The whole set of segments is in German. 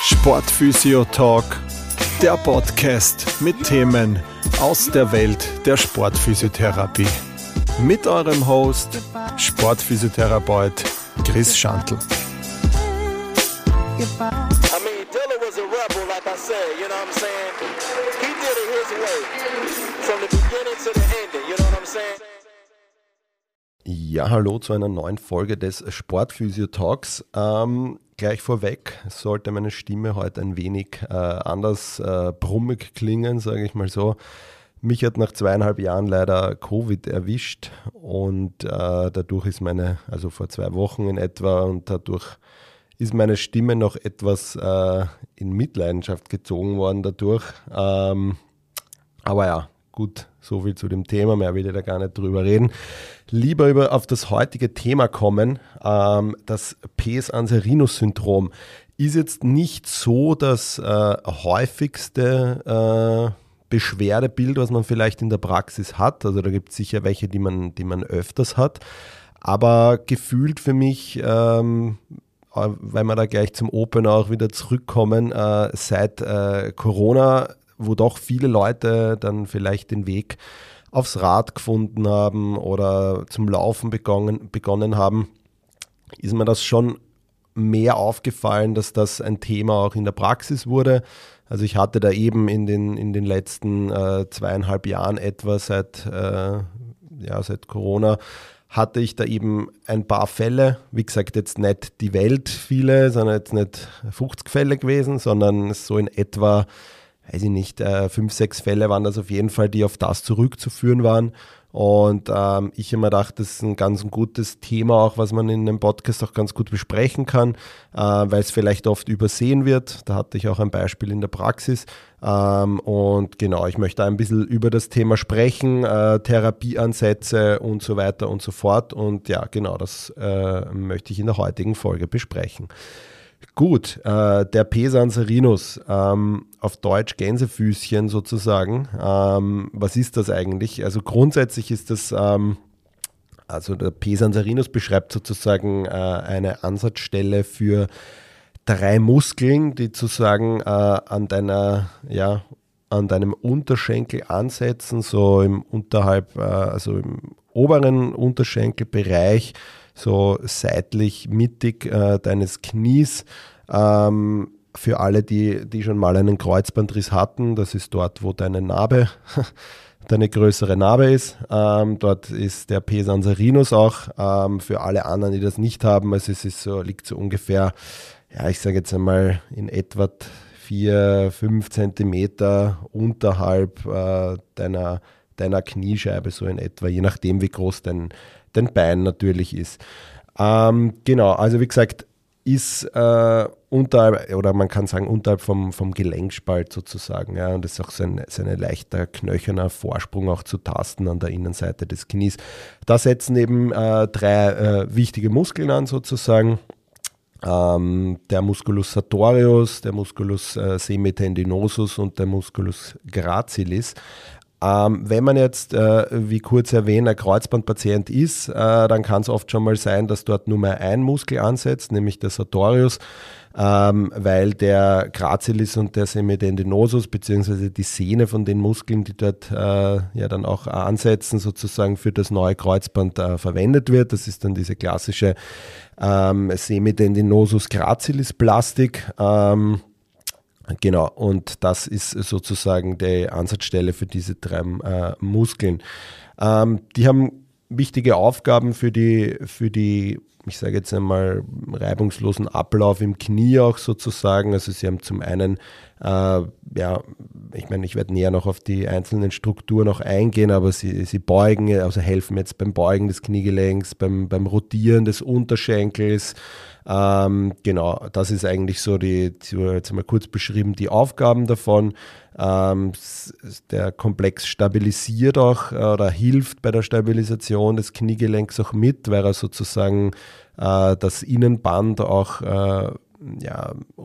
Sportphysio Talk, der Podcast mit Themen aus der Welt der Sportphysiotherapie. Mit eurem Host, Sportphysiotherapeut Chris Schandl. Ja, hallo zu einer neuen Folge des Sportphysio Talks. Gleich vorweg sollte meine Stimme heute ein wenig anders brummig klingen, sage ich mal so. Mich hat nach 2,5 Jahren leider Covid erwischt und dadurch ist vor 2 Wochen in etwa, und dadurch ist meine Stimme noch etwas in Mitleidenschaft gezogen worden dadurch. Aber ja, gut, so viel zu dem Thema, mehr will ich da gar nicht drüber reden. Lieber auf das heutige Thema kommen, das Pes anserinus-Syndrom. Ist jetzt nicht so das häufigste Beschwerdebild, was man vielleicht in der Praxis hat. Also da gibt es sicher welche, die man öfters hat. Aber gefühlt für mich... weil wir da gleich zum Open auch wieder zurückkommen, seit Corona, wo doch viele Leute dann vielleicht den Weg aufs Rad gefunden haben oder zum Laufen begonnen haben, ist mir das schon mehr aufgefallen, dass das ein Thema auch in der Praxis wurde. Also ich hatte da eben in den letzten 2,5 Jahren etwa seit Corona, hatte ich da eben ein paar Fälle, wie gesagt, jetzt nicht die Welt viele, sondern jetzt nicht 50 Fälle gewesen, sondern so in etwa, weiß ich nicht, 5, 6 Fälle waren das auf jeden Fall, die auf das zurückzuführen waren. Und ich habe mir gedacht, das ist ein ganz gutes Thema auch, was man in einem Podcast auch ganz gut besprechen kann, weil es vielleicht oft übersehen wird. Da hatte ich auch ein Beispiel in der Praxis. Und genau, ich möchte ein bisschen über das Thema sprechen, Therapieansätze und so weiter und so fort. Und ja, genau, das möchte ich in der heutigen Folge besprechen. Gut, der Pes anserinus, auf Deutsch Gänsefüßchen sozusagen. Was ist das eigentlich? Also grundsätzlich ist das, also der Pes anserinus beschreibt sozusagen eine Ansatzstelle für 3 Muskeln, die sozusagen an deinem Unterschenkel ansetzen, so im unterhalb, also im oberen Unterschenkelbereich, so seitlich mittig deines Knies. Für alle, die schon mal einen Kreuzbandriss hatten, das ist dort, wo deine Narbe, deine größere Narbe ist. Dort ist der Pes anserinus auch. Für alle anderen, die das nicht haben, also es ist so, liegt so ungefähr, ja, ich sage jetzt einmal in etwa 4-5 Zentimeter unterhalb deiner Kniescheibe, so in etwa, je nachdem, wie groß dein Bein natürlich ist. Genau, also wie gesagt, ist unterhalb, oder man kann sagen unterhalb vom Gelenkspalt sozusagen. Ja, und das ist auch so ein leichter knöcherner Vorsprung auch zu tasten an der Innenseite des Knies. Da setzen eben 3 wichtige Muskeln an sozusagen. Der Musculus sartorius, der Musculus semitendinosus und der Musculus gracilis. Wenn man jetzt, wie kurz erwähnt, ein Kreuzbandpatient ist, dann kann es oft schon mal sein, dass dort nur mehr ein Muskel ansetzt, nämlich der Sartorius, weil der Gracilis und der Semitendinosus bzw. die Sehne von den Muskeln, die dort dann auch ansetzen, sozusagen für das neue Kreuzband verwendet wird. Das ist dann diese klassische Semitendinosus-Gracilis-Plastik. Genau, und das ist sozusagen die Ansatzstelle für diese 3 Muskeln. Die haben wichtige Aufgaben für die, ich sage jetzt einmal, reibungslosen Ablauf im Knie auch sozusagen. Also sie haben zum einen, ich werde näher noch auf die einzelnen Strukturen noch eingehen, aber sie beugen, also helfen jetzt beim Beugen des Kniegelenks, beim Rotieren des Unterschenkels. Genau, das ist eigentlich so jetzt mal kurz beschrieben, die Aufgaben davon. Der Komplex stabilisiert auch oder hilft bei der Stabilisation des Kniegelenks auch mit, weil er sozusagen das Innenband auch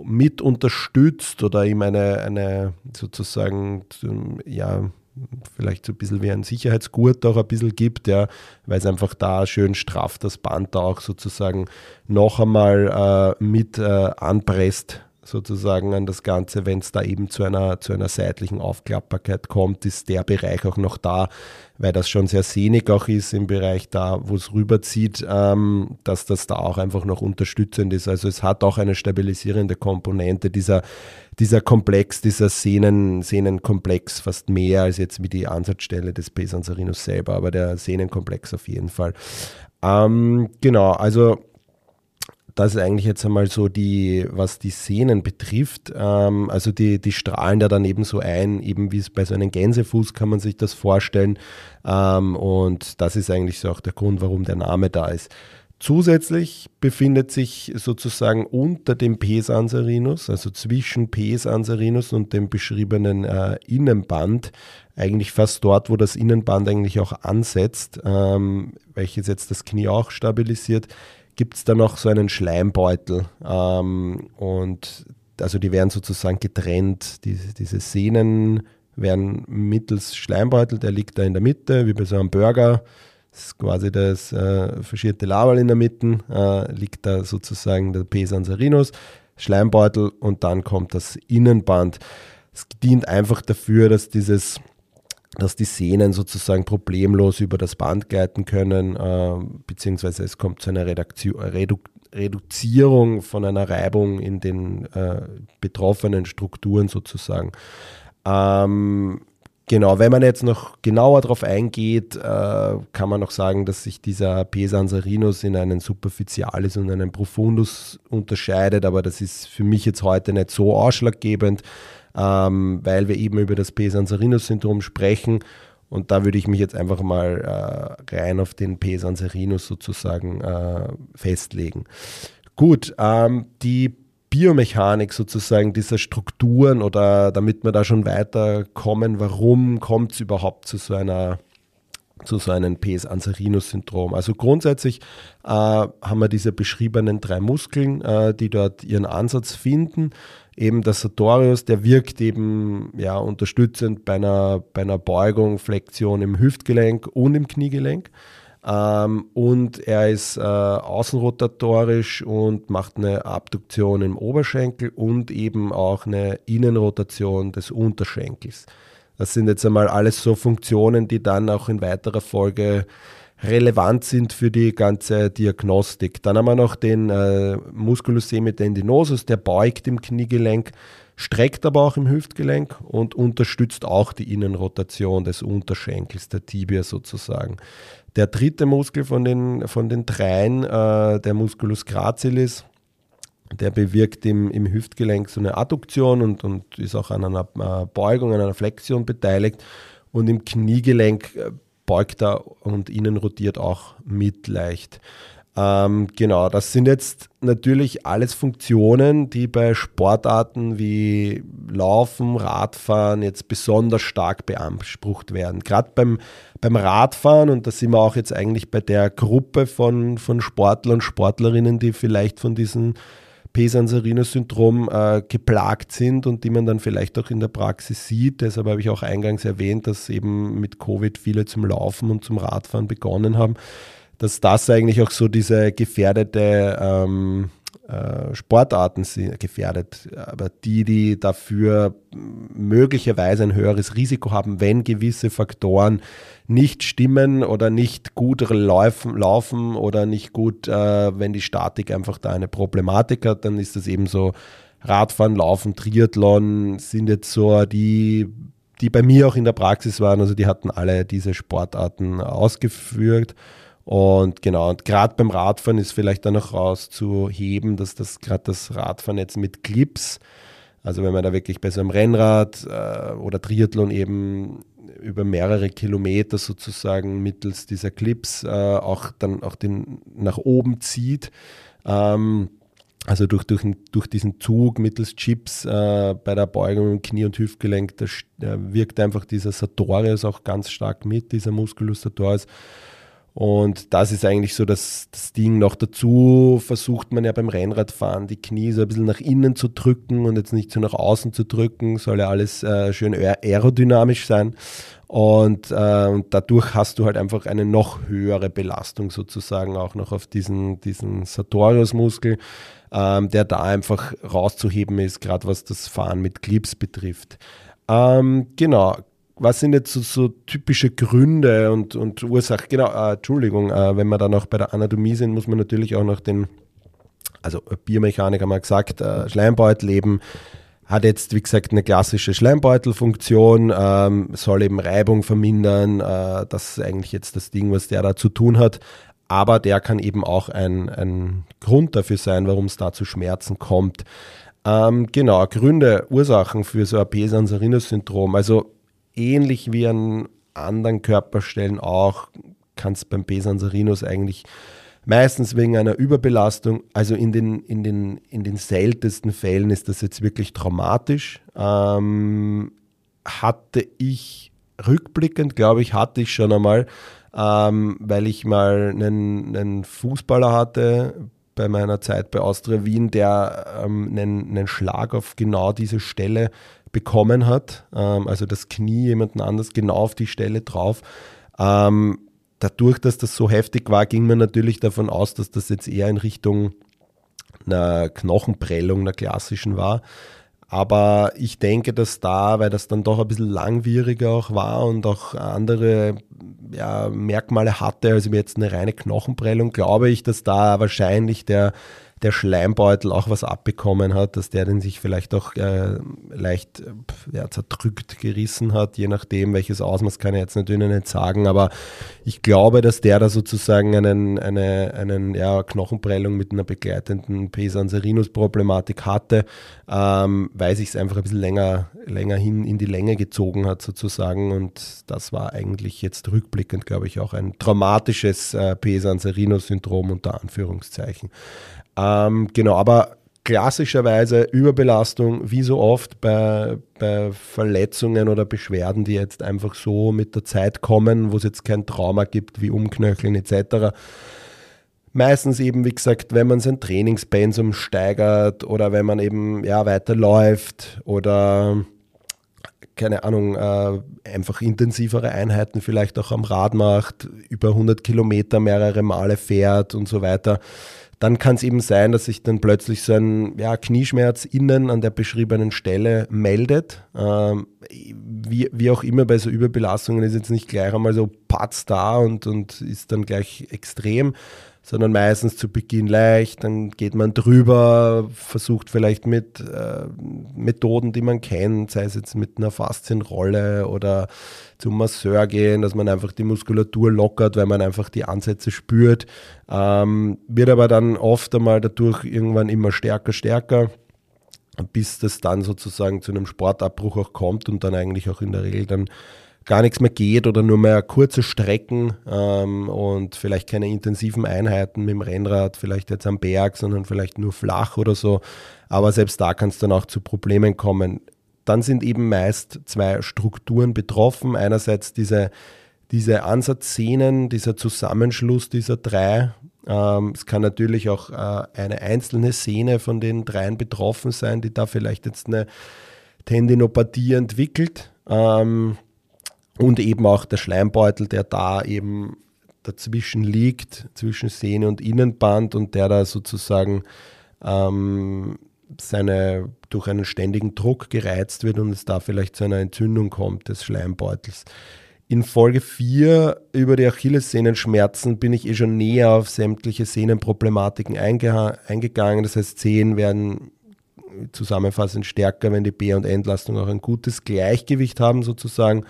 mit unterstützt oder ihm eine sozusagen vielleicht so ein bisschen wie ein Sicherheitsgurt auch ein bisschen gibt, ja, weil es einfach da schön straff das Band da auch sozusagen noch einmal mit anpresst sozusagen an das Ganze, wenn es da eben zu einer seitlichen Aufklappbarkeit kommt, ist der Bereich auch noch da, weil das schon sehr sehnig auch ist im Bereich da, wo es rüberzieht, dass das da auch einfach noch unterstützend ist. Also es hat auch eine stabilisierende Komponente, dieser Komplex, dieser Sehnenkomplex fast mehr als jetzt mit die Ansatzstelle des Pes anserinus selber, aber der Sehnenkomplex auf jeden Fall. Genau, also das ist eigentlich jetzt einmal so was die Sehnen betrifft. Also die strahlen da dann eben so ein, eben wie es bei so einem Gänsefuß kann man sich das vorstellen. Und das ist eigentlich so auch der Grund, warum der Name da ist. Zusätzlich befindet sich sozusagen unter dem Pes anserinus, also zwischen Pes anserinus und dem beschriebenen Innenband, eigentlich fast dort, wo das Innenband eigentlich auch ansetzt, welches jetzt das Knie auch stabilisiert, gibt es da noch so einen Schleimbeutel und also die werden sozusagen getrennt, diese Sehnen werden mittels Schleimbeutel, der liegt da in der Mitte, wie bei so einem Burger, das ist quasi das verschierte Laval in der Mitte, liegt da sozusagen der Pes anserinus, Schleimbeutel und dann kommt das Innenband. Es dient einfach dafür, dass die Sehnen sozusagen problemlos über das Band gleiten können, beziehungsweise es kommt zu einer Reduzierung von einer Reibung in den betroffenen Strukturen sozusagen. Genau, wenn man jetzt noch genauer drauf eingeht, kann man noch sagen, dass sich dieser Pes anserinus in einen Superficialis und einen Profundus unterscheidet, aber das ist für mich jetzt heute nicht so ausschlaggebend, weil wir eben über das Pes anserinus-Syndrom sprechen und da würde ich mich jetzt einfach mal rein auf den Pes anserinus sozusagen festlegen. Gut, die Biomechanik sozusagen dieser Strukturen oder damit wir da schon weiterkommen, warum kommt es überhaupt zu so einem Pes anserinus-Syndrom? Also grundsätzlich haben wir diese beschriebenen 3 Muskeln, die dort ihren Ansatz finden. Eben der Sartorius, der wirkt eben ja, unterstützend bei einer Beugung, Flexion im Hüftgelenk und im Kniegelenk. Und er ist außenrotatorisch und macht eine Abduktion im Oberschenkel und eben auch eine Innenrotation des Unterschenkels. Das sind jetzt einmal alles so Funktionen, die dann auch in weiterer Folge relevant sind für die ganze Diagnostik. Dann haben wir noch den Musculus semitendinosus, der beugt im Kniegelenk, streckt aber auch im Hüftgelenk und unterstützt auch die Innenrotation des Unterschenkels, der Tibia sozusagen. Der dritte Muskel von den 3, der Musculus gracilis, der bewirkt im Hüftgelenk so eine Adduktion und ist auch an einer Beugung, an einer Flexion beteiligt. Und im Kniegelenk beugt er und innen rotiert auch mit leicht. Genau, das sind jetzt natürlich alles Funktionen, die bei Sportarten wie Laufen, Radfahren jetzt besonders stark beansprucht werden. Gerade beim Radfahren, und da sind wir auch jetzt eigentlich bei der Gruppe von Sportlern und Sportlerinnen, die vielleicht von diesem Pes anserinus-Syndrom geplagt sind und die man dann vielleicht auch in der Praxis sieht. Deshalb habe ich auch eingangs erwähnt, dass eben mit Covid viele zum Laufen und zum Radfahren begonnen haben, dass das eigentlich auch so diese gefährdete Sportarten sind, gefährdet, aber die dafür möglicherweise ein höheres Risiko haben, wenn gewisse Faktoren nicht stimmen oder nicht gut laufen oder nicht gut, wenn die Statik einfach da eine Problematik hat, dann ist das eben so Radfahren, Laufen, Triathlon sind jetzt so die bei mir auch in der Praxis waren, also die hatten alle diese Sportarten ausgeführt. Und genau, und gerade beim Radfahren ist vielleicht dann noch rauszuheben, dass das gerade das Radfahren jetzt mit Clips, also wenn man da wirklich bei so einem Rennrad oder Triathlon eben über mehrere Kilometer sozusagen mittels dieser Clips auch dann auch den nach oben zieht, also durch diesen Zug mittels Chips bei der Beugung im Knie- und Hüftgelenk, da wirkt einfach dieser Sartorius auch ganz stark mit, dieser Musculus sartorius. Und das ist eigentlich so das Ding. Noch dazu versucht man ja beim Rennradfahren die Knie so ein bisschen nach innen zu drücken und jetzt nicht so nach außen zu drücken. Soll ja alles schön aerodynamisch sein. Und dadurch hast du halt einfach eine noch höhere Belastung sozusagen auch noch auf diesen Sartoriusmuskel, der da einfach rauszuheben ist, gerade was das Fahren mit Clips betrifft. Genau. Was sind jetzt so typische Gründe und Ursachen? Genau, wenn wir dann auch bei der Anatomie sind, muss man natürlich auch noch also Biomechanik haben wir gesagt, Schleimbeutel eben, hat jetzt wie gesagt eine klassische Schleimbeutelfunktion, soll eben Reibung vermindern, das ist eigentlich jetzt das Ding, was der da zu tun hat. Aber der kann eben auch ein Grund dafür sein, warum es da zu Schmerzen kommt. Genau, Gründe, Ursachen für so ein Pes anserinus-Syndrom, also ähnlich wie an anderen Körperstellen auch, kann es beim Pes anserinus eigentlich meistens wegen einer Überbelastung, also in den seltensten Fällen ist das jetzt wirklich traumatisch. Hatte ich rückblickend, glaube ich, hatte ich schon einmal, weil ich mal einen Fußballer hatte bei meiner Zeit bei Austria Wien, der einen Schlag auf genau diese Stelle bekommen hat, also das Knie jemanden anders genau auf die Stelle drauf. Dadurch, dass das so heftig war, ging man natürlich davon aus, dass das jetzt eher in Richtung einer Knochenprellung, einer klassischen war. Aber ich denke, dass da, weil das dann doch ein bisschen langwieriger auch war und auch andere Merkmale hatte, also jetzt eine reine Knochenprellung, glaube ich, dass da wahrscheinlich der Schleimbeutel auch was abbekommen hat, dass der den sich vielleicht auch leicht zerdrückt, gerissen hat, je nachdem welches Ausmaß, kann ich jetzt natürlich nicht sagen, aber ich glaube, dass der da sozusagen eine Knochenprellung mit einer begleitenden Pes anserinus-Problematik hatte, weil sich es einfach ein bisschen länger hin in die Länge gezogen hat sozusagen, und das war eigentlich jetzt rückblickend, glaube ich, auch ein traumatisches Pes anserinus-Syndrom unter Anführungszeichen. Genau, aber klassischerweise Überbelastung, wie so oft bei Verletzungen oder Beschwerden, die jetzt einfach so mit der Zeit kommen, wo es jetzt kein Trauma gibt, wie Umknöcheln etc. Meistens eben, wie gesagt, wenn man sein Trainingspensum steigert oder wenn man eben weiterläuft oder keine Ahnung, einfach intensivere Einheiten vielleicht auch am Rad macht, über 100 Kilometer mehrere Male fährt und so weiter. Dann kann es eben sein, dass sich dann plötzlich so ein Knieschmerz innen an der beschriebenen Stelle meldet. Wie auch immer, bei so Überbelastungen ist jetzt nicht gleich einmal so Patz da und ist dann gleich extrem, sondern meistens zu Beginn leicht, dann geht man drüber, versucht vielleicht mit Methoden, die man kennt, sei es jetzt mit einer Faszienrolle oder zum Masseur gehen, dass man einfach die Muskulatur lockert, weil man einfach die Ansätze spürt, wird aber dann oft einmal dadurch irgendwann immer stärker, bis das dann sozusagen zu einem Sportabbruch auch kommt und dann eigentlich auch in der Regel dann gar nichts mehr geht oder nur mehr kurze Strecken und vielleicht keine intensiven Einheiten mit dem Rennrad, vielleicht jetzt am Berg, sondern vielleicht nur flach oder so. Aber selbst da kann es dann auch zu Problemen kommen. Dann sind eben meist zwei Strukturen betroffen. Einerseits diese Ansatzzähnen, dieser Zusammenschluss dieser drei. Es kann natürlich auch eine einzelne Sehne von den dreien betroffen sein, die da vielleicht jetzt eine Tendinopathie entwickelt. Und eben auch der Schleimbeutel, der da eben dazwischen liegt, zwischen Sehne und Innenband, und der da sozusagen durch einen ständigen Druck gereizt wird und es da vielleicht zu einer Entzündung kommt des Schleimbeutels. In Folge 4 über die Achillessehnenschmerzen bin ich schon näher auf sämtliche Sehnenproblematiken eingegangen. Das heißt, Sehnen werden zusammenfassend stärker, wenn die B- und Entlastung auch ein gutes Gleichgewicht haben sozusagen.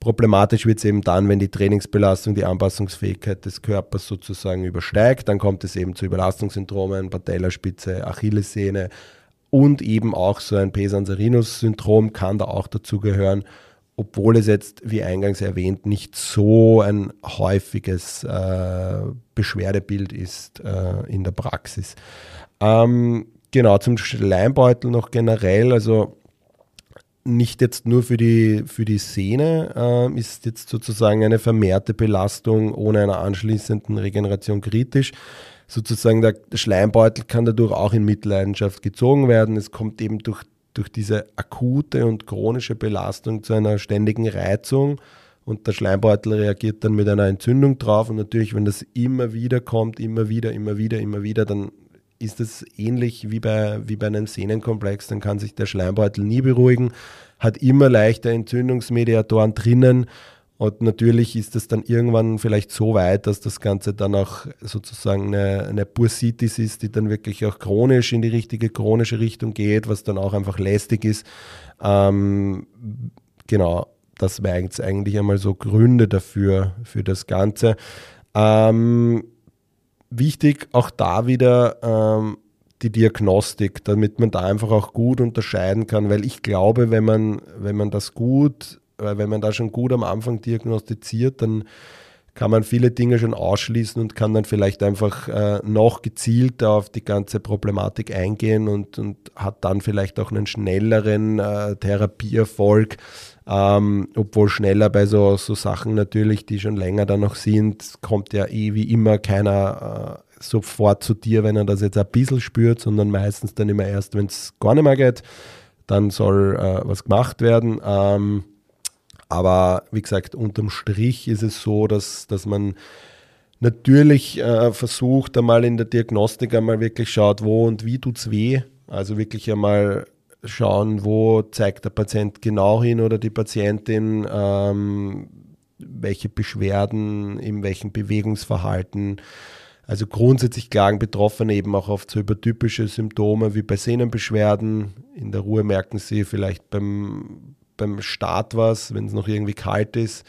Problematisch wird es eben dann, wenn die Trainingsbelastung die Anpassungsfähigkeit des Körpers sozusagen übersteigt. Dann kommt es eben zu Überlastungssyndromen, Patellaspitze, Achillessehne und eben auch so ein Pes anserinus-Syndrom kann da auch dazugehören, obwohl es jetzt, wie eingangs erwähnt, nicht so ein häufiges Beschwerdebild ist in der Praxis. Genau, zum Schleimbeutel noch generell, also nicht jetzt nur für die Sehne, ist jetzt sozusagen eine vermehrte Belastung ohne einer anschließenden Regeneration kritisch. Sozusagen der Schleimbeutel kann dadurch auch in Mitleidenschaft gezogen werden. Es kommt eben durch diese akute und chronische Belastung zu einer ständigen Reizung und der Schleimbeutel reagiert dann mit einer Entzündung drauf. Und natürlich, wenn das immer wieder kommt, immer wieder, dann ist das ähnlich wie bei einem Sehnenkomplex, dann kann sich der Schleimbeutel nie beruhigen, hat immer leichte Entzündungsmediatoren drinnen und natürlich ist das dann irgendwann vielleicht so weit, dass das Ganze dann auch sozusagen eine Bursitis ist, die dann wirklich auch chronisch in die richtige chronische Richtung geht, was dann auch einfach lästig ist. Genau, das wäre jetzt eigentlich einmal so Gründe dafür, für das Ganze. Wichtig auch da wieder die Diagnostik, damit man da einfach auch gut unterscheiden kann, weil ich glaube, wenn man da schon gut am Anfang diagnostiziert, dann kann man viele Dinge schon ausschließen und kann dann vielleicht einfach noch gezielter auf die ganze Problematik eingehen und hat dann vielleicht auch einen schnelleren Therapieerfolg, obwohl schneller bei so Sachen natürlich, die schon länger da noch sind, kommt ja eh wie immer keiner sofort zu dir, wenn er das jetzt ein bisschen spürt, sondern meistens dann immer erst, wenn es gar nicht mehr geht, dann soll was gemacht werden. Aber wie gesagt, unterm Strich ist es so, dass man natürlich versucht, einmal in der Diagnostik einmal wirklich schaut, wo und wie tut's weh. Also wirklich einmal schauen, wo zeigt der Patient genau hin oder die Patientin, welche Beschwerden, in welchem Bewegungsverhalten. Also grundsätzlich klagen Betroffene eben auch oft so über typische Symptome wie bei Sehnenbeschwerden. In der Ruhe merken sie vielleicht beim Start was, wenn es noch irgendwie kalt ist.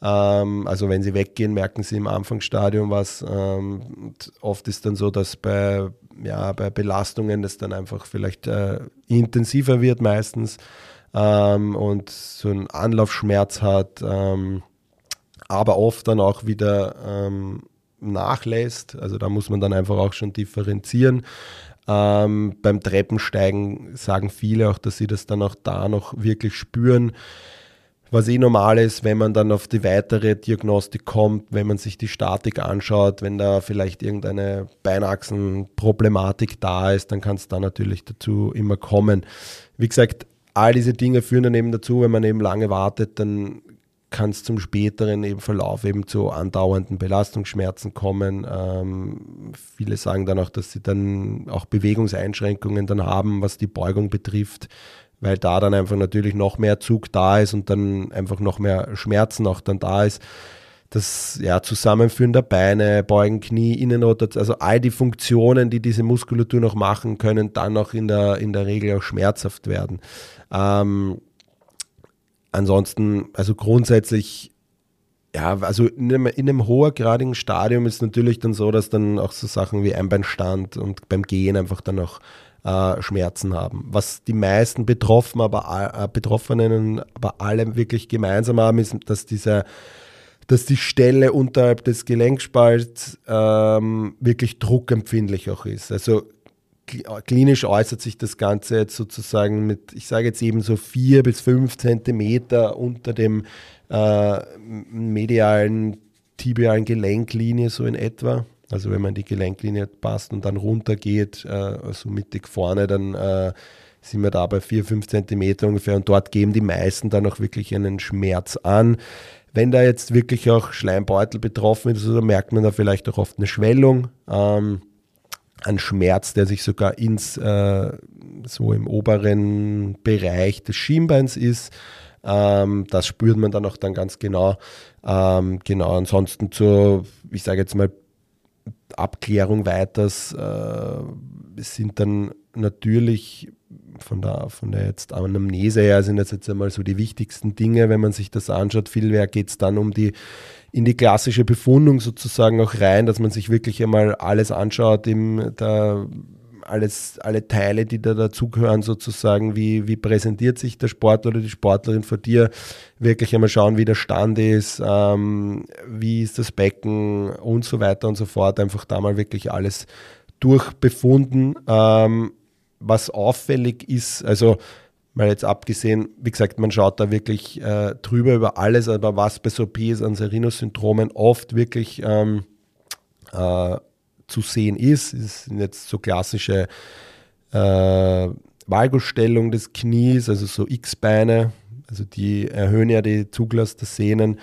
Also wenn sie weggehen, merken sie im Anfangsstadium was. Und oft ist dann so, dass bei Belastungen das dann einfach vielleicht intensiver wird meistens und so einen Anlaufschmerz hat, aber oft dann auch wieder nachlässt. Also da muss man dann einfach auch schon differenzieren. Beim Treppensteigen sagen viele auch, dass sie das dann auch da noch wirklich spüren. Was eh normal ist, wenn man dann auf die weitere Diagnostik kommt, wenn man sich die Statik anschaut, wenn da vielleicht irgendeine Beinachsenproblematik da ist, dann kann es da natürlich dazu immer kommen. Wie gesagt, all diese Dinge führen dann eben dazu, wenn man eben lange wartet, dann kann es zum späteren eben Verlauf eben zu andauernden Belastungsschmerzen kommen. Viele sagen dann auch, dass sie dann auch Bewegungseinschränkungen dann haben, was die Beugung betrifft, weil da dann einfach natürlich noch mehr Zug da ist und dann einfach noch mehr Schmerzen auch dann da ist. Das Zusammenführen der Beine, Beugen, Knie, Innenrotation, also all die Funktionen, die diese Muskulatur noch machen, können dann auch in der Regel auch schmerzhaft werden. Ansonsten, also grundsätzlich, in einem hohergradigen Stadium ist natürlich dann so, dass dann auch so Sachen wie Einbeinstand und beim Gehen einfach dann auch Schmerzen haben. Was die meisten Betroffenen aber alle wirklich gemeinsam haben, ist, dass die Stelle unterhalb des Gelenkspalts wirklich druckempfindlich auch ist. Also klinisch äußert sich das Ganze jetzt sozusagen mit, ich sage jetzt eben so 4 bis 5 Zentimeter unter dem medialen, tibialen Gelenklinie so in etwa. Also wenn man die Gelenklinie passt und dann runter geht, so mittig vorne, dann sind wir da bei 4-5 Zentimeter ungefähr und dort geben die meisten dann auch wirklich einen Schmerz an. Wenn da jetzt wirklich auch Schleimbeutel betroffen ist, also merkt man da vielleicht auch oft eine Schwellung, einen Schmerz, der sich sogar so im oberen Bereich des Schienbeins ist. Das spürt man dann auch dann ganz genau. Ansonsten zur, ich sage jetzt mal, Abklärung weiters sind dann natürlich von der jetzt Anamnese her sind das jetzt einmal so die wichtigsten Dinge, wenn man sich das anschaut. Viel mehr geht es dann um in die klassische Befundung sozusagen auch rein, dass man sich wirklich einmal alles anschaut, alle Teile, die da dazugehören sozusagen, wie präsentiert sich der Sportler oder die Sportlerin vor dir, wirklich einmal schauen, wie der Stand ist, wie ist das Becken und so weiter und so fort, einfach da mal wirklich alles durchbefunden. Was auffällig ist, also mal jetzt abgesehen, wie gesagt, man schaut da wirklich drüber über alles, aber was bei so Pes anserinus-Syndromen oft wirklich zu sehen ist, sind jetzt so klassische Valgusstellung des Knies, also so X-Beine, also die erhöhen ja die Zuglast der Sehnen.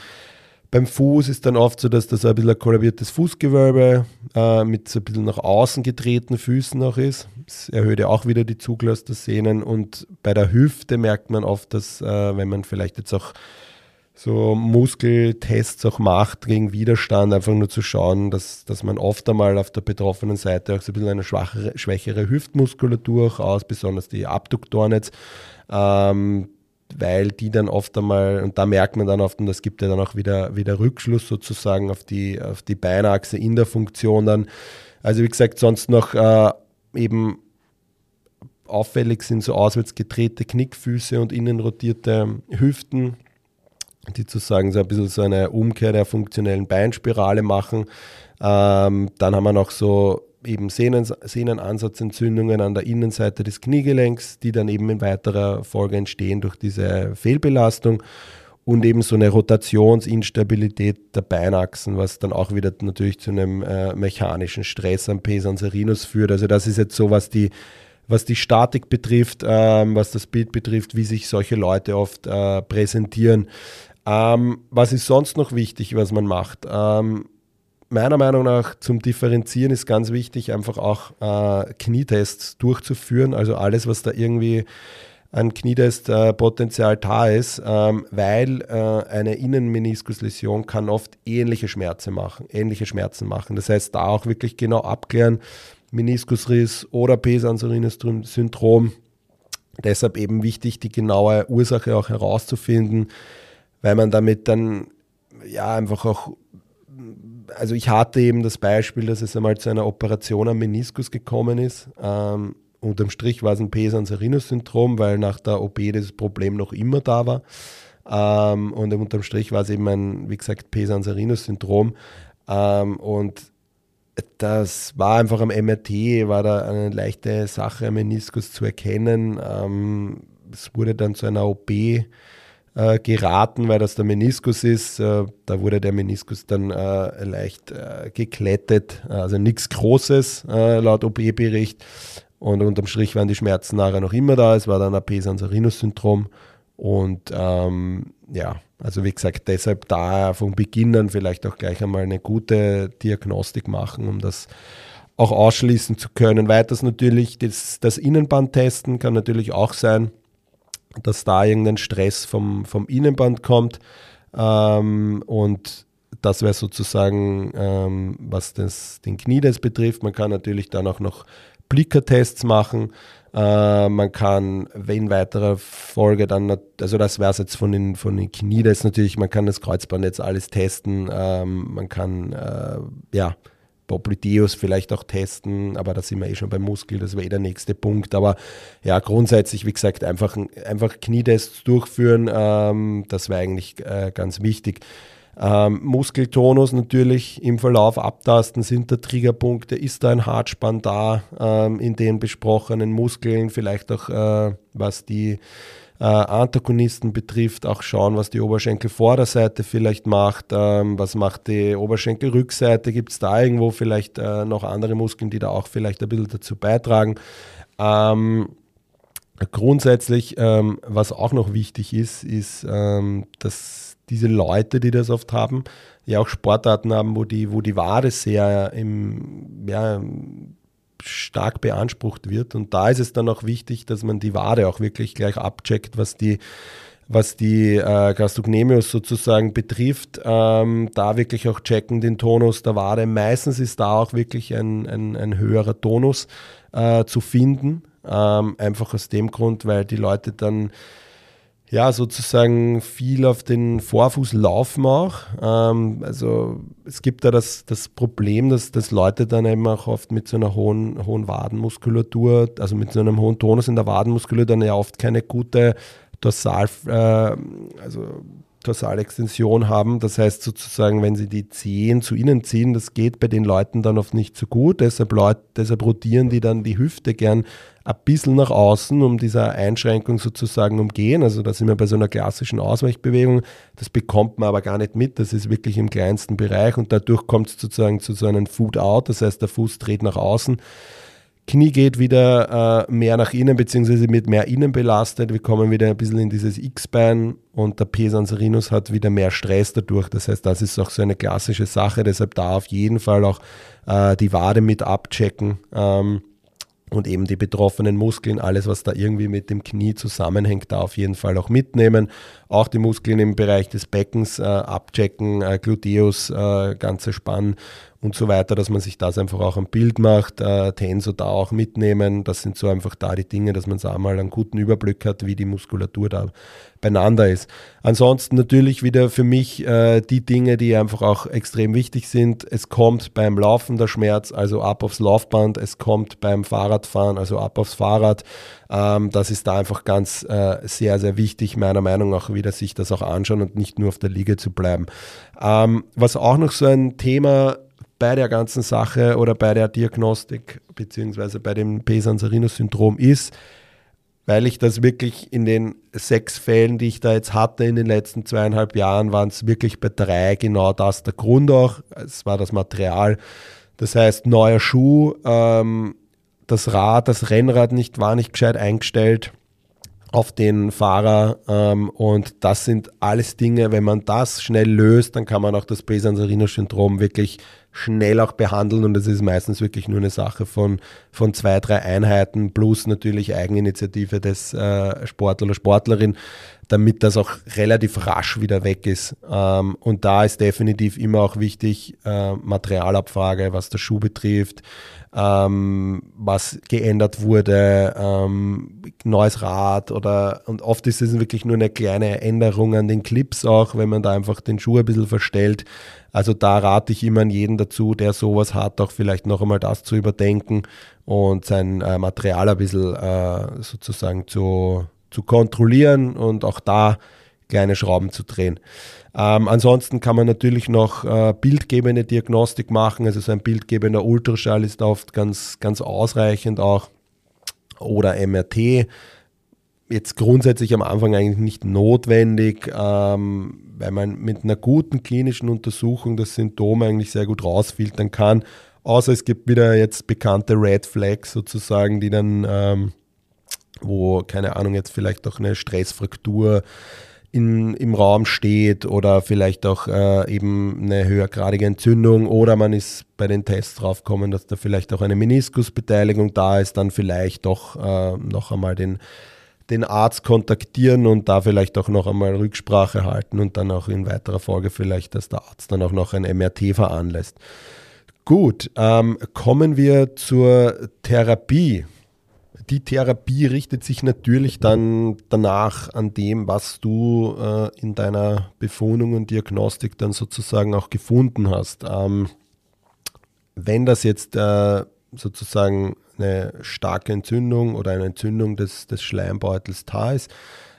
Beim Fuß ist dann oft so, dass das ein bisschen ein kollabiertes Fußgewölbe mit so ein bisschen nach außen getretenen Füßen noch ist. Das erhöht ja auch wieder die Zuglast der Sehnen. Und bei der Hüfte merkt man oft, dass wenn man vielleicht jetzt auch so Muskeltests auch macht gegen Widerstand, einfach nur zu schauen, dass man oft einmal auf der betroffenen Seite auch so ein bisschen eine schwächere Hüftmuskulatur auch aus, besonders die Abduktoren jetzt, weil die dann oft einmal, und da merkt man dann oft, und das gibt ja dann auch wieder Rückschluss sozusagen auf die Beinachse in der Funktion dann. Also wie gesagt, sonst noch eben auffällig sind so auswärts gedrehte Knickfüße und innenrotierte Hüften, die sozusagen so ein bisschen so eine Umkehr der funktionellen Beinspirale machen. Dann haben wir noch so eben Sehnenansatzentzündungen an der Innenseite des Kniegelenks, die dann eben in weiterer Folge entstehen durch diese Fehlbelastung und eben so eine Rotationsinstabilität der Beinachsen, was dann auch wieder natürlich zu einem mechanischen Stress am Pes anserinus führt. Also das ist jetzt so, was die Statik betrifft, was das Bild betrifft, wie sich solche Leute oft präsentieren. Was ist sonst noch wichtig, was man macht? Meiner Meinung nach zum Differenzieren ist ganz wichtig, einfach auch Knietests durchzuführen. Also alles, was da irgendwie an Knietestpotenzial da ist, weil eine Innenmeniskusläsion kann oft ähnliche Schmerzen machen. Das heißt, da auch wirklich genau abklären, Meniskusriss oder Pes anserinus-Syndrom. Deshalb eben wichtig, die genaue Ursache auch herauszufinden, weil man damit dann ja einfach auch, also ich hatte eben das Beispiel, dass es einmal zu einer Operation am Meniskus gekommen ist. Unterm Strich war es ein Pes anserinus-Syndrom, weil nach der OP das Problem noch immer da war. Und unterm Strich war es eben ein, wie gesagt, Pes anserinus-Syndrom. Und das war einfach am MRT, war da eine leichte Sache am Meniskus zu erkennen. Es wurde dann zu einer OP geraten, weil das der Meniskus ist. Da wurde der Meniskus dann leicht geklettet, also nichts Großes laut OP-Bericht. Und unterm Strich waren die Schmerzen nachher noch immer da. Es war dann ein Pes anserinus-Syndrom. Und ja, also wie gesagt, deshalb da von Beginn an vielleicht auch gleich einmal eine gute Diagnostik machen, um das auch ausschließen zu können. Weiters natürlich das Innenband testen kann natürlich auch sein, dass da irgendein Stress vom Innenband kommt. Und das wäre sozusagen, was den Knietest betrifft. Man kann natürlich dann auch noch Blickertests machen. Man kann in weiterer Folge dann, also das wäre es jetzt von den Knietests natürlich, man kann das Kreuzband jetzt alles testen, man kann ja Popliteus vielleicht auch testen, aber da sind wir schon beim Muskel, das wäre der nächste Punkt, aber ja, grundsätzlich, wie gesagt, einfach Knietests durchführen, das wäre eigentlich ganz wichtig. Muskeltonus natürlich im Verlauf abtasten, sind da Triggerpunkte, ist da ein Hartspann da in den besprochenen Muskeln, vielleicht auch was die Antagonisten betrifft, auch schauen, was die Oberschenkelvorderseite vielleicht macht, was macht die Oberschenkelrückseite, gibt es da irgendwo vielleicht noch andere Muskeln, die da auch vielleicht ein bisschen dazu beitragen. Grundsätzlich, was auch noch wichtig ist, dass diese Leute, die das oft haben, ja auch Sportarten haben, wo die Wade sehr stark beansprucht wird. Und da ist es dann auch wichtig, dass man die Wade auch wirklich gleich abcheckt, was die Gastrocnemius sozusagen betrifft. Da wirklich auch checken den Tonus der Wade. Meistens ist da auch wirklich ein höherer Tonus zu finden. Einfach aus dem Grund, weil die Leute dann ja, sozusagen viel auf den Vorfuß laufen auch. Also es gibt da das Problem, dass Leute dann eben auch oft mit so einer hohen Wadenmuskulatur, also mit so einem hohen Tonus in der Wadenmuskulatur dann ja oft keine gute Dorsalextension haben. Das heißt sozusagen, wenn sie die Zehen zu innen ziehen, das geht bei den Leuten dann oft nicht so gut. Deshalb rotieren die dann die Hüfte gern ein bisschen nach außen, um dieser Einschränkung sozusagen umgehen. Also da sind wir bei so einer klassischen Ausweichbewegung. Das bekommt man aber gar nicht mit. Das ist wirklich im kleinsten Bereich und dadurch kommt es sozusagen zu so einem Foot Out. Das heißt, der Fuß dreht nach außen. Knie geht wieder mehr nach innen, beziehungsweise mit mehr innen belastet. Wir kommen wieder ein bisschen in dieses X-Bein und der Pes anserinus hat wieder mehr Stress dadurch. Das heißt, das ist auch so eine klassische Sache. Deshalb da auf jeden Fall auch die Wade mit abchecken und eben die betroffenen Muskeln, alles, was da irgendwie mit dem Knie zusammenhängt, da auf jeden Fall auch mitnehmen. Auch die Muskeln im Bereich des Beckens abchecken, Gluteus, ganze Spann und so weiter, dass man sich das einfach auch ein Bild macht, Tensor da auch mitnehmen. Das sind so einfach da die Dinge, dass man so einmal einen guten Überblick hat, wie die Muskulatur da beieinander ist. Ansonsten natürlich wieder für mich die Dinge, die einfach auch extrem wichtig sind. Es kommt beim Laufen der Schmerz, also ab aufs Laufband. Es kommt beim Fahrradfahren, also ab aufs Fahrrad. Das ist da einfach ganz sehr, sehr wichtig, meiner Meinung nach, wieder sich das auch anschauen und nicht nur auf der Liege zu bleiben. Was auch noch so ein Thema bei der ganzen Sache oder bei der Diagnostik beziehungsweise bei dem Pes anserinus-Syndrom ist, weil ich das wirklich in den 6 Fällen, die ich da jetzt hatte in den letzten 2,5 Jahren, waren es wirklich bei 3 genau das der Grund auch. Es war das Material. Das heißt, neuer Schuh, das Rad, das Rennrad war nicht gescheit eingestellt auf den Fahrer und das sind alles Dinge, wenn man das schnell löst, dann kann man auch das Pes anserinus-Syndrom wirklich schnell auch behandeln und das ist meistens wirklich nur eine Sache von 2, 3 Einheiten plus natürlich Eigeninitiative des Sportler oder Sportlerin, damit das auch relativ rasch wieder weg ist. Und da ist definitiv immer auch wichtig, Materialabfrage, was der Schuh betrifft, was geändert wurde, neues Rad und oft ist es wirklich nur eine kleine Änderung an den Clips auch, wenn man da einfach den Schuh ein bisschen verstellt. Also da rate ich immer an jeden dazu, der sowas hat, auch vielleicht noch einmal das zu überdenken und sein Material ein bisschen sozusagen zu kontrollieren und auch da kleine Schrauben zu drehen. Ansonsten kann man natürlich noch bildgebende Diagnostik machen, also so ein bildgebender Ultraschall ist oft ganz, ganz ausreichend auch oder MRT. Jetzt grundsätzlich am Anfang eigentlich nicht notwendig, weil man mit einer guten klinischen Untersuchung das Symptom eigentlich sehr gut rausfiltern kann, außer es gibt wieder jetzt bekannte Red Flags sozusagen, die dann, wo, keine Ahnung, jetzt vielleicht auch eine Stressfraktur im Raum steht oder vielleicht auch eben eine höhergradige Entzündung oder man ist bei den Tests draufgekommen, dass da vielleicht auch eine Meniskusbeteiligung da ist, dann vielleicht doch noch einmal den Arzt kontaktieren und da vielleicht auch noch einmal Rücksprache halten und dann auch in weiterer Folge vielleicht, dass der Arzt dann auch noch ein MRT veranlasst. Gut, kommen wir zur Therapie. Die Therapie richtet sich natürlich dann danach an dem, was du in deiner Befundung und Diagnostik dann sozusagen auch gefunden hast. Wenn das jetzt sozusagen eine starke Entzündung oder eine Entzündung des Schleimbeutels da ist.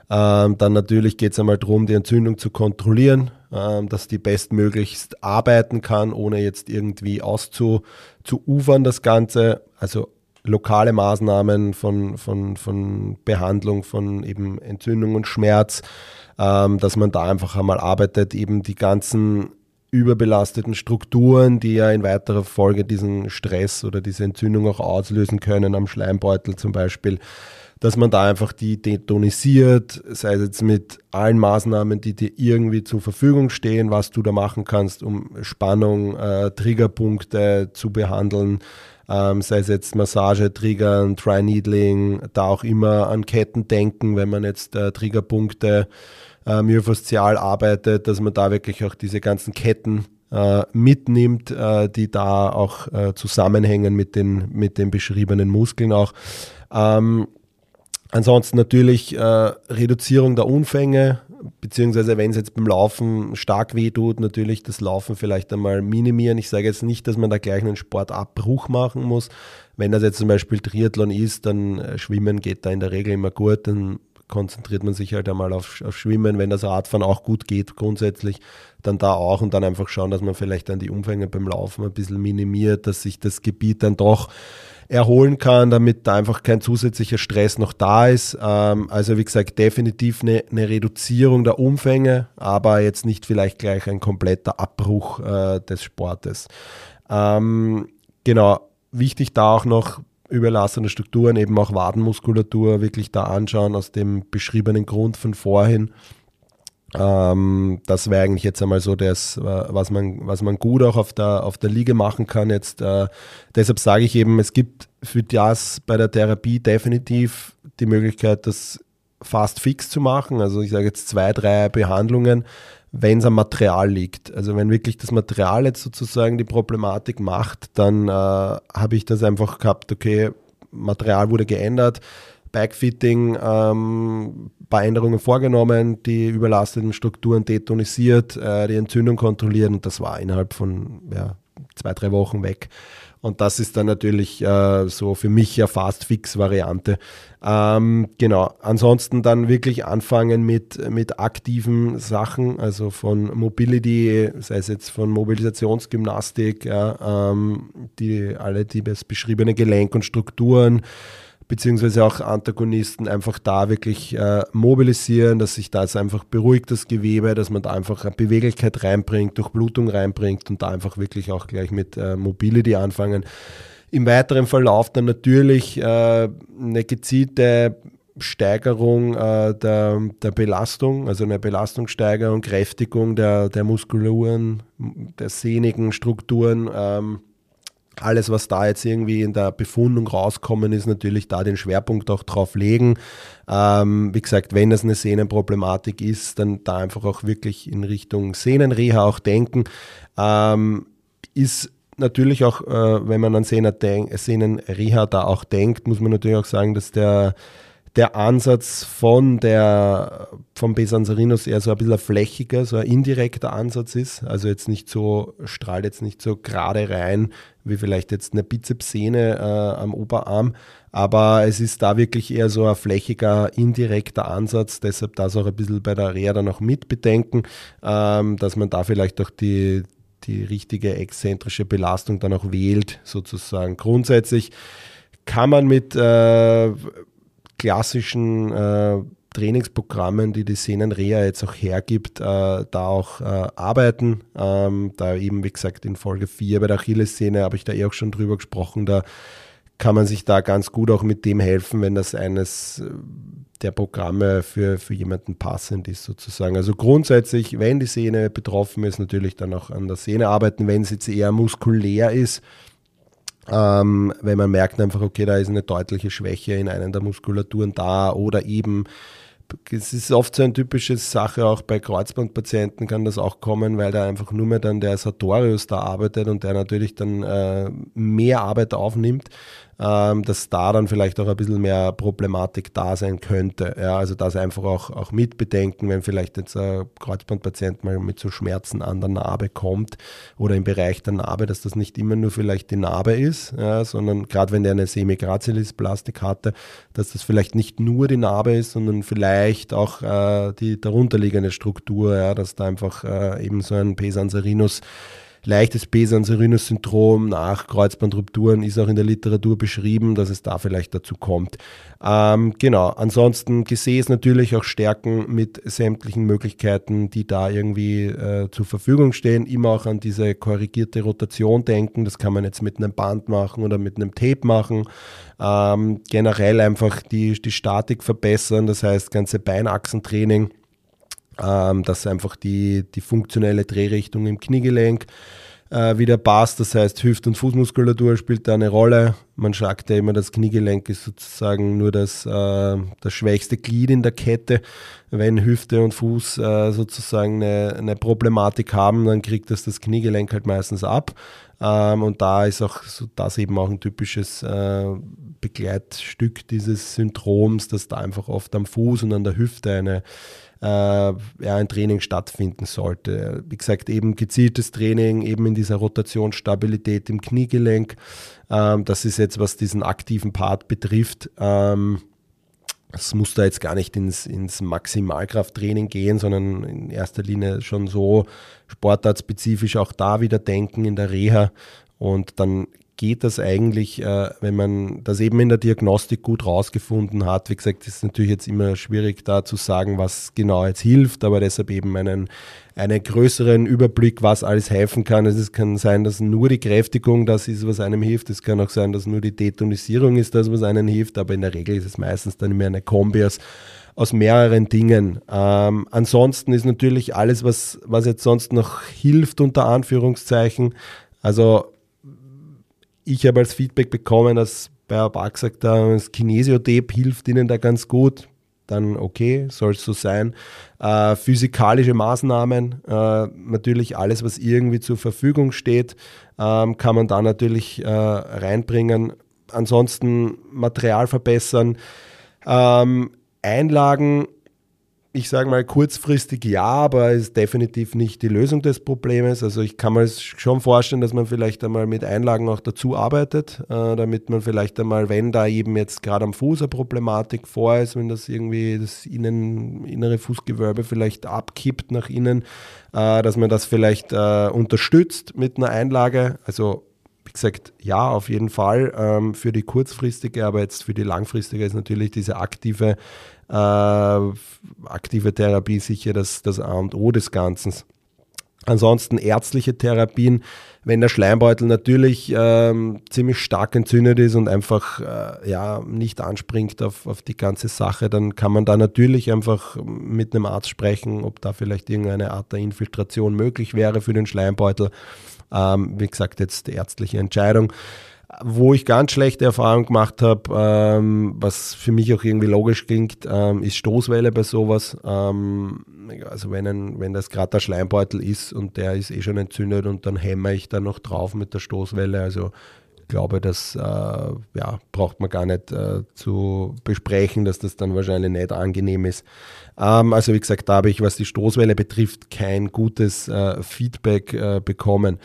Dann natürlich geht es einmal darum, die Entzündung zu kontrollieren, dass die bestmöglichst arbeiten kann, ohne jetzt irgendwie auszuufern das Ganze. Also lokale Maßnahmen von Behandlung von eben Entzündung und Schmerz, dass man da einfach einmal arbeitet, eben die ganzen überbelasteten Strukturen, die ja in weiterer Folge diesen Stress oder diese Entzündung auch auslösen können, am Schleimbeutel zum Beispiel, dass man da einfach die detonisiert, sei es jetzt mit allen Maßnahmen, die dir irgendwie zur Verfügung stehen, was du da machen kannst, um Spannung, Triggerpunkte zu behandeln, sei es jetzt Massage, Triggern, Dry Needling, da auch immer an Ketten denken, wenn man jetzt Triggerpunkte myofaszial arbeitet, dass man da wirklich auch diese ganzen Ketten mitnimmt, die da auch zusammenhängen mit den beschriebenen Muskeln auch. Ansonsten natürlich Reduzierung der Umfänge, beziehungsweise wenn es jetzt beim Laufen stark weh tut, natürlich das Laufen vielleicht einmal minimieren. Ich sage jetzt nicht, dass man da gleich einen Sportabbruch machen muss. Wenn das jetzt zum Beispiel Triathlon ist, dann Schwimmen geht da in der Regel immer gut, dann konzentriert man sich halt einmal auf Schwimmen, wenn das Radfahren auch gut geht grundsätzlich, dann da auch und dann einfach schauen, dass man vielleicht dann die Umfänge beim Laufen ein bisschen minimiert, dass sich das Gebiet dann doch erholen kann, damit da einfach kein zusätzlicher Stress noch da ist. Also wie gesagt, definitiv eine Reduzierung der Umfänge, aber jetzt nicht vielleicht gleich ein kompletter Abbruch des Sportes. Genau, wichtig da auch noch überlassene Strukturen, eben auch Wadenmuskulatur wirklich da anschauen aus dem beschriebenen Grund von vorhin. Das wäre eigentlich jetzt einmal so das, was man gut auch auf der Liege machen kann. Jetzt deshalb sage ich eben, es gibt für das bei der Therapie definitiv die Möglichkeit, das fast fix zu machen. Also ich sage jetzt 2-3 Behandlungen, wenn es am Material liegt. Also wenn wirklich das Material jetzt sozusagen die Problematik macht, dann habe ich das einfach gehabt, okay, Material wurde geändert, Bikefitting, paar Änderungen vorgenommen, die überlasteten Strukturen detonisiert, die Entzündung kontrolliert und das war innerhalb von 2-3 Wochen weg. Und das ist dann natürlich so für mich ja Fast-Fix-Variante. Genau, ansonsten dann wirklich anfangen mit aktiven Sachen, also von Mobility, sei es jetzt von Mobilisationsgymnastik, die das beschriebene Gelenk und Strukturen, beziehungsweise auch Antagonisten einfach da wirklich mobilisieren, dass sich das einfach beruhigt, das Gewebe, dass man da einfach Beweglichkeit reinbringt, Durchblutung reinbringt und da einfach wirklich auch gleich mit Mobility anfangen. Im weiteren Verlauf dann natürlich eine gezielte Steigerung der Belastung, also eine Belastungssteigerung, Kräftigung der Muskulaturen, der sehnigen Strukturen, alles, was da jetzt irgendwie in der Befundung rauskommen ist, natürlich da den Schwerpunkt auch drauf legen. Wie gesagt, wenn das eine Sehnenproblematik ist, dann da einfach auch wirklich in Richtung Sehnenreha auch denken. Ist natürlich auch, wenn man an Sehnenreha da auch denkt, muss man natürlich auch sagen, dass der Ansatz vom Pes anserinus eher so ein bisschen ein flächiger, so ein indirekter Ansatz ist. Also jetzt nicht so, strahlt jetzt nicht so gerade rein, wie vielleicht jetzt eine Bizepssehne am Oberarm. Aber es ist da wirklich eher so ein flächiger, indirekter Ansatz. Deshalb das auch ein bisschen bei der Reha dann auch mitbedenken, dass man da vielleicht auch die richtige exzentrische Belastung dann auch wählt, sozusagen. Grundsätzlich kann man mit klassischen Trainingsprogrammen, die Sehnenreha jetzt auch hergibt, da auch arbeiten. Da eben, wie gesagt, in Folge 4 bei der Achillessehne habe ich da auch schon drüber gesprochen, da kann man sich da ganz gut auch mit dem helfen, wenn das eines der Programme für jemanden passend ist sozusagen. Also grundsätzlich, wenn die Sehne betroffen ist, natürlich dann auch an der Sehne arbeiten, wenn es jetzt eher muskulär ist, wenn man merkt einfach, okay, da ist eine deutliche Schwäche in einer der Muskulaturen da oder eben, es ist oft so eine typische Sache, auch bei Kreuzbandpatienten kann das auch kommen, weil da einfach nur mehr dann der Sartorius da arbeitet und der natürlich dann mehr Arbeit aufnimmt, dass da dann vielleicht auch ein bisschen mehr Problematik da sein könnte. Ja, also das einfach auch mitbedenken, wenn vielleicht jetzt ein Kreuzbandpatient mal mit so Schmerzen an der Narbe kommt oder im Bereich der Narbe, dass das nicht immer nur vielleicht die Narbe ist, ja, sondern gerade wenn der eine Semitendinosus-Gracilis-Plastik hatte, dass das vielleicht nicht nur die Narbe ist, sondern vielleicht auch die darunterliegende Struktur, ja, dass da einfach eben so ein Pes anserinus, leichtes Pes anserinus-Syndrom nach Kreuzbandrupturen ist auch in der Literatur beschrieben, dass es da vielleicht dazu kommt. Genau, ansonsten Gesäß natürlich auch stärken mit sämtlichen Möglichkeiten, die da irgendwie zur Verfügung stehen. Immer auch an diese korrigierte Rotation denken, das kann man jetzt mit einem Band machen oder mit einem Tape machen. Generell einfach die Statik verbessern, das heißt ganze Beinachsentraining. Dass einfach die funktionelle Drehrichtung im Kniegelenk wieder passt. Das heißt, Hüft- und Fußmuskulatur spielt da eine Rolle. Man sagt ja immer, das Kniegelenk ist sozusagen nur das schwächste Glied in der Kette. Wenn Hüfte und Fuß sozusagen eine Problematik haben, dann kriegt das Kniegelenk halt meistens ab. Und da ist auch so, das eben auch ein typisches Begleitstück dieses Syndroms, dass da einfach oft am Fuß und an der Hüfte ein Training stattfinden sollte. Wie gesagt, eben gezieltes Training, eben in dieser Rotationsstabilität im Kniegelenk. Das ist jetzt, was diesen aktiven Part betrifft. Es muss da jetzt gar nicht ins Maximalkrafttraining gehen, sondern in erster Linie schon so sportartspezifisch auch da wieder denken in der Reha. Und dann geht das eigentlich, wenn man das eben in der Diagnostik gut rausgefunden hat. Wie gesagt, ist natürlich jetzt immer schwierig da zu sagen, was genau jetzt hilft, aber deshalb eben einen größeren Überblick, was alles helfen kann. Es kann sein, dass nur die Kräftigung das ist, was einem hilft. Es kann auch sein, dass nur die Detonisierung ist das, was einem hilft, aber in der Regel ist es meistens dann immer eine Kombi aus mehreren Dingen. Ansonsten ist natürlich alles, was jetzt sonst noch hilft, unter Anführungszeichen, also ich habe als Feedback bekommen, dass bei Abak gesagt haben, das Kinesio-Tape hilft ihnen da ganz gut. Dann okay, soll es so sein. Physikalische Maßnahmen, natürlich alles, was irgendwie zur Verfügung steht, kann man da natürlich reinbringen. Ansonsten Material verbessern. Einlagen, ich sage mal kurzfristig ja, aber ist definitiv nicht die Lösung des Problems. Also ich kann mir schon vorstellen, dass man vielleicht einmal mit Einlagen auch dazu arbeitet, damit man vielleicht einmal, wenn da eben jetzt gerade am Fuß eine Problematik vor ist, wenn das irgendwie das innere Fußgewölbe vielleicht abkippt nach innen, dass man das vielleicht unterstützt mit einer Einlage. Also wie gesagt, ja, auf jeden Fall für die kurzfristige, aber jetzt für die langfristige ist natürlich diese aktive Therapie sicher das A und O des Ganzen. Ansonsten ärztliche Therapien, wenn der Schleimbeutel natürlich ziemlich stark entzündet ist und einfach nicht anspringt auf die ganze Sache, dann kann man da natürlich einfach mit einem Arzt sprechen, ob da vielleicht irgendeine Art der Infiltration möglich wäre für den Schleimbeutel. Wie gesagt, jetzt die ärztliche Entscheidung. Wo ich ganz schlechte Erfahrungen gemacht habe, was für mich auch irgendwie logisch klingt, ist Stoßwelle bei sowas. Also wenn das gerade der Schleimbeutel ist und der ist eh schon entzündet und dann hämmer ich da noch drauf mit der Stoßwelle. Also ich glaube, das braucht man gar nicht zu besprechen, dass das dann wahrscheinlich nicht angenehm ist. Also wie gesagt, da habe ich, was die Stoßwelle betrifft, kein gutes Feedback bekommen.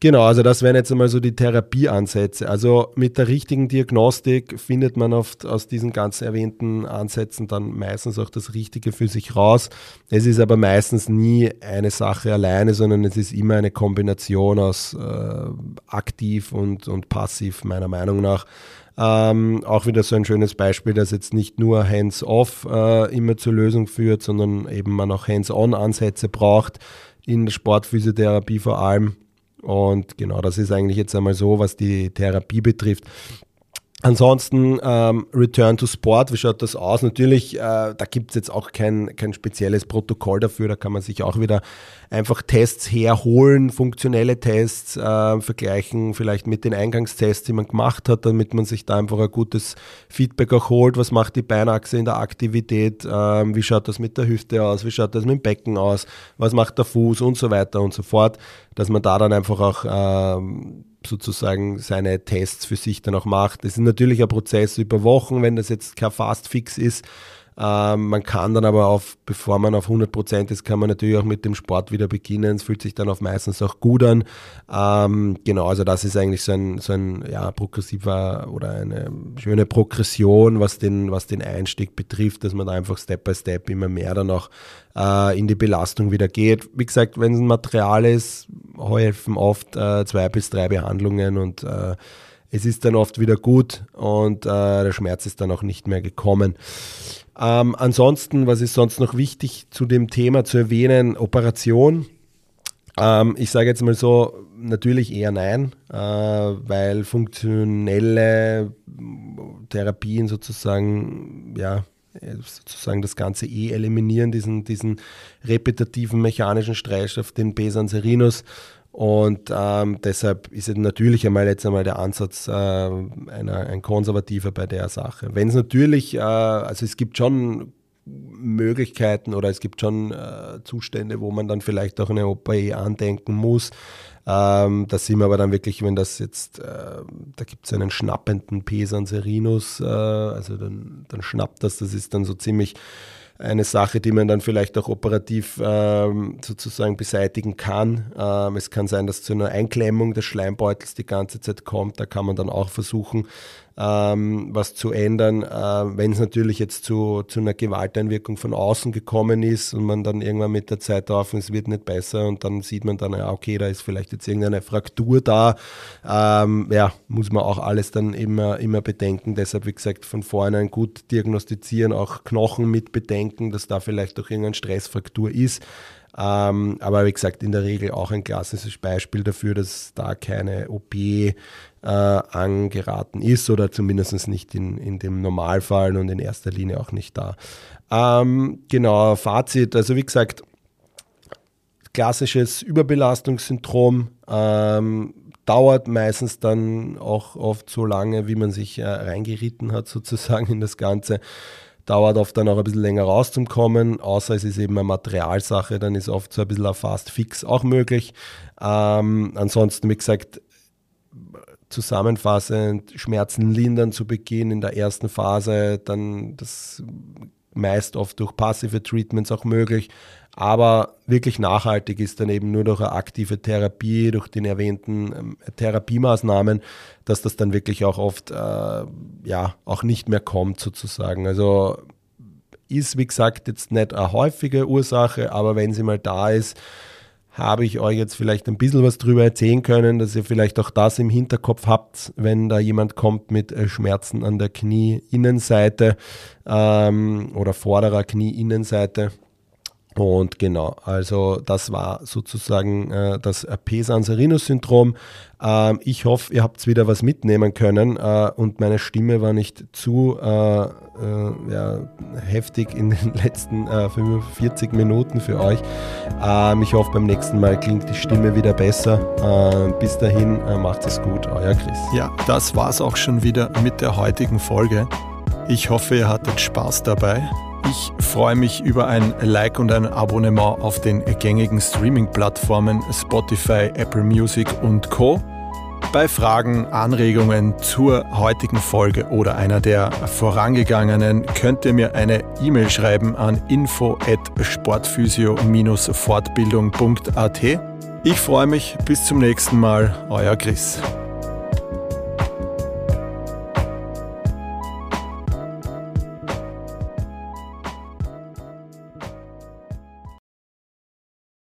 Genau, also das wären jetzt einmal so die Therapieansätze. Also mit der richtigen Diagnostik findet man oft aus diesen ganz erwähnten Ansätzen dann meistens auch das Richtige für sich raus. Es ist aber meistens nie eine Sache alleine, sondern es ist immer eine Kombination aus aktiv und passiv, meiner Meinung nach. Auch wieder so ein schönes Beispiel, dass jetzt nicht nur hands-off immer zur Lösung führt, sondern eben man auch hands-on-Ansätze braucht, in der Sportphysiotherapie vor allem. Und genau, das ist eigentlich jetzt einmal so, was die Therapie betrifft. Ansonsten Return to Sport, wie schaut das aus? Natürlich, da gibt es jetzt auch kein spezielles Protokoll dafür, da kann man sich auch wieder einfach Tests herholen, funktionelle Tests vergleichen, vielleicht mit den Eingangstests, die man gemacht hat, damit man sich da einfach ein gutes Feedback auch holt. Was macht die Beinachse in der Aktivität? Wie schaut das mit der Hüfte aus? Wie schaut das mit dem Becken aus? Was macht der Fuß? Und so weiter und so fort, dass man da dann einfach auch sozusagen seine Tests für sich dann auch macht. Das ist natürlich ein Prozess über Wochen, wenn das jetzt kein Fast-Fix ist. Man kann dann aber, bevor man auf 100% ist, kann man natürlich auch mit dem Sport wieder beginnen. Es fühlt sich dann auch meistens auch gut an. Genau, also das ist eigentlich so ein progressiver oder eine schöne Progression, was den Einstieg betrifft, dass man da einfach Step by Step immer mehr dann auch in die Belastung wieder geht. Wie gesagt, wenn es ein Material ist, helfen oft 2 bis 3 Behandlungen und es ist dann oft wieder gut und der Schmerz ist dann auch nicht mehr gekommen. Ansonsten, was ist sonst noch wichtig zu dem Thema zu erwähnen? Operation. Ich sage jetzt mal so, natürlich eher nein, weil funktionelle Therapien sozusagen das Ganze eliminieren, diesen repetitiven mechanischen Streich auf den Pes anserinus. Und deshalb ist natürlich jetzt einmal der Ansatz ein konservativer bei der Sache. Wenn es natürlich, also es gibt schon Möglichkeiten oder es gibt schon Zustände, wo man dann vielleicht auch eine OP andenken muss. Das sind wir aber dann wirklich, wenn das jetzt, da gibt es einen schnappenden Pes anserinus, also dann schnappt das, das ist dann so ziemlich eine Sache, die man dann vielleicht auch operativ sozusagen beseitigen kann. Es kann sein, dass zu einer Einklemmung des Schleimbeutels die ganze Zeit kommt. Da kann man dann auch versuchen, was zu ändern, wenn es natürlich jetzt zu einer Gewalteinwirkung von außen gekommen ist und man dann irgendwann mit der Zeit drauf, es wird nicht besser und dann sieht man dann, ja okay, da ist vielleicht jetzt irgendeine Fraktur da, ja, muss man auch alles dann immer bedenken, deshalb wie gesagt von vornherein gut diagnostizieren, auch Knochen mit bedenken, dass da vielleicht auch irgendeine Stressfraktur ist. Aber wie gesagt, in der Regel auch ein klassisches Beispiel dafür, dass da keine OP angeraten ist oder zumindest nicht in dem Normalfall und in erster Linie auch nicht da. Genau, Fazit, also wie gesagt, klassisches Überbelastungssyndrom, dauert meistens dann auch oft so lange, wie man sich reingeritten hat sozusagen in das Ganze. Dauert oft dann auch ein bisschen länger rauszukommen, außer es ist eben eine Materialsache, dann ist oft so ein bisschen ein Fast-Fix auch möglich. Ansonsten, wie gesagt, zusammenfassend, Schmerzen lindern zu Beginn in der ersten Phase, dann das meist oft durch passive Treatments auch möglich, aber wirklich nachhaltig ist dann eben nur durch eine aktive Therapie, durch den erwähnten Therapiemaßnahmen, dass das dann wirklich auch oft ja auch nicht mehr kommt sozusagen. Also ist wie gesagt jetzt nicht eine häufige Ursache, aber wenn sie mal da ist, habe ich euch jetzt vielleicht ein bisschen was drüber erzählen können, dass ihr vielleicht auch das im Hinterkopf habt, wenn da jemand kommt mit Schmerzen an der Knieinnenseite oder vorderer Knieinnenseite. Und genau, also das war sozusagen das Pes anserinus-Syndrom. Ich hoffe, ihr habt wieder was mitnehmen können und meine Stimme war nicht zu ja, heftig in den letzten 45 Minuten für euch. Ich hoffe, beim nächsten Mal klingt die Stimme wieder besser. Bis dahin, macht es gut, euer Chris. Ja, das war's auch schon wieder mit der heutigen Folge. Ich hoffe, ihr hattet Spaß dabei. Ich freue mich über ein Like und ein Abonnement auf den gängigen Streaming-Plattformen Spotify, Apple Music und Co. Bei Fragen, Anregungen zur heutigen Folge oder einer der vorangegangenen könnt ihr mir eine E-Mail schreiben an info@sportphysio-fortbildung.at. Ich freue mich, bis zum nächsten Mal, euer Chris.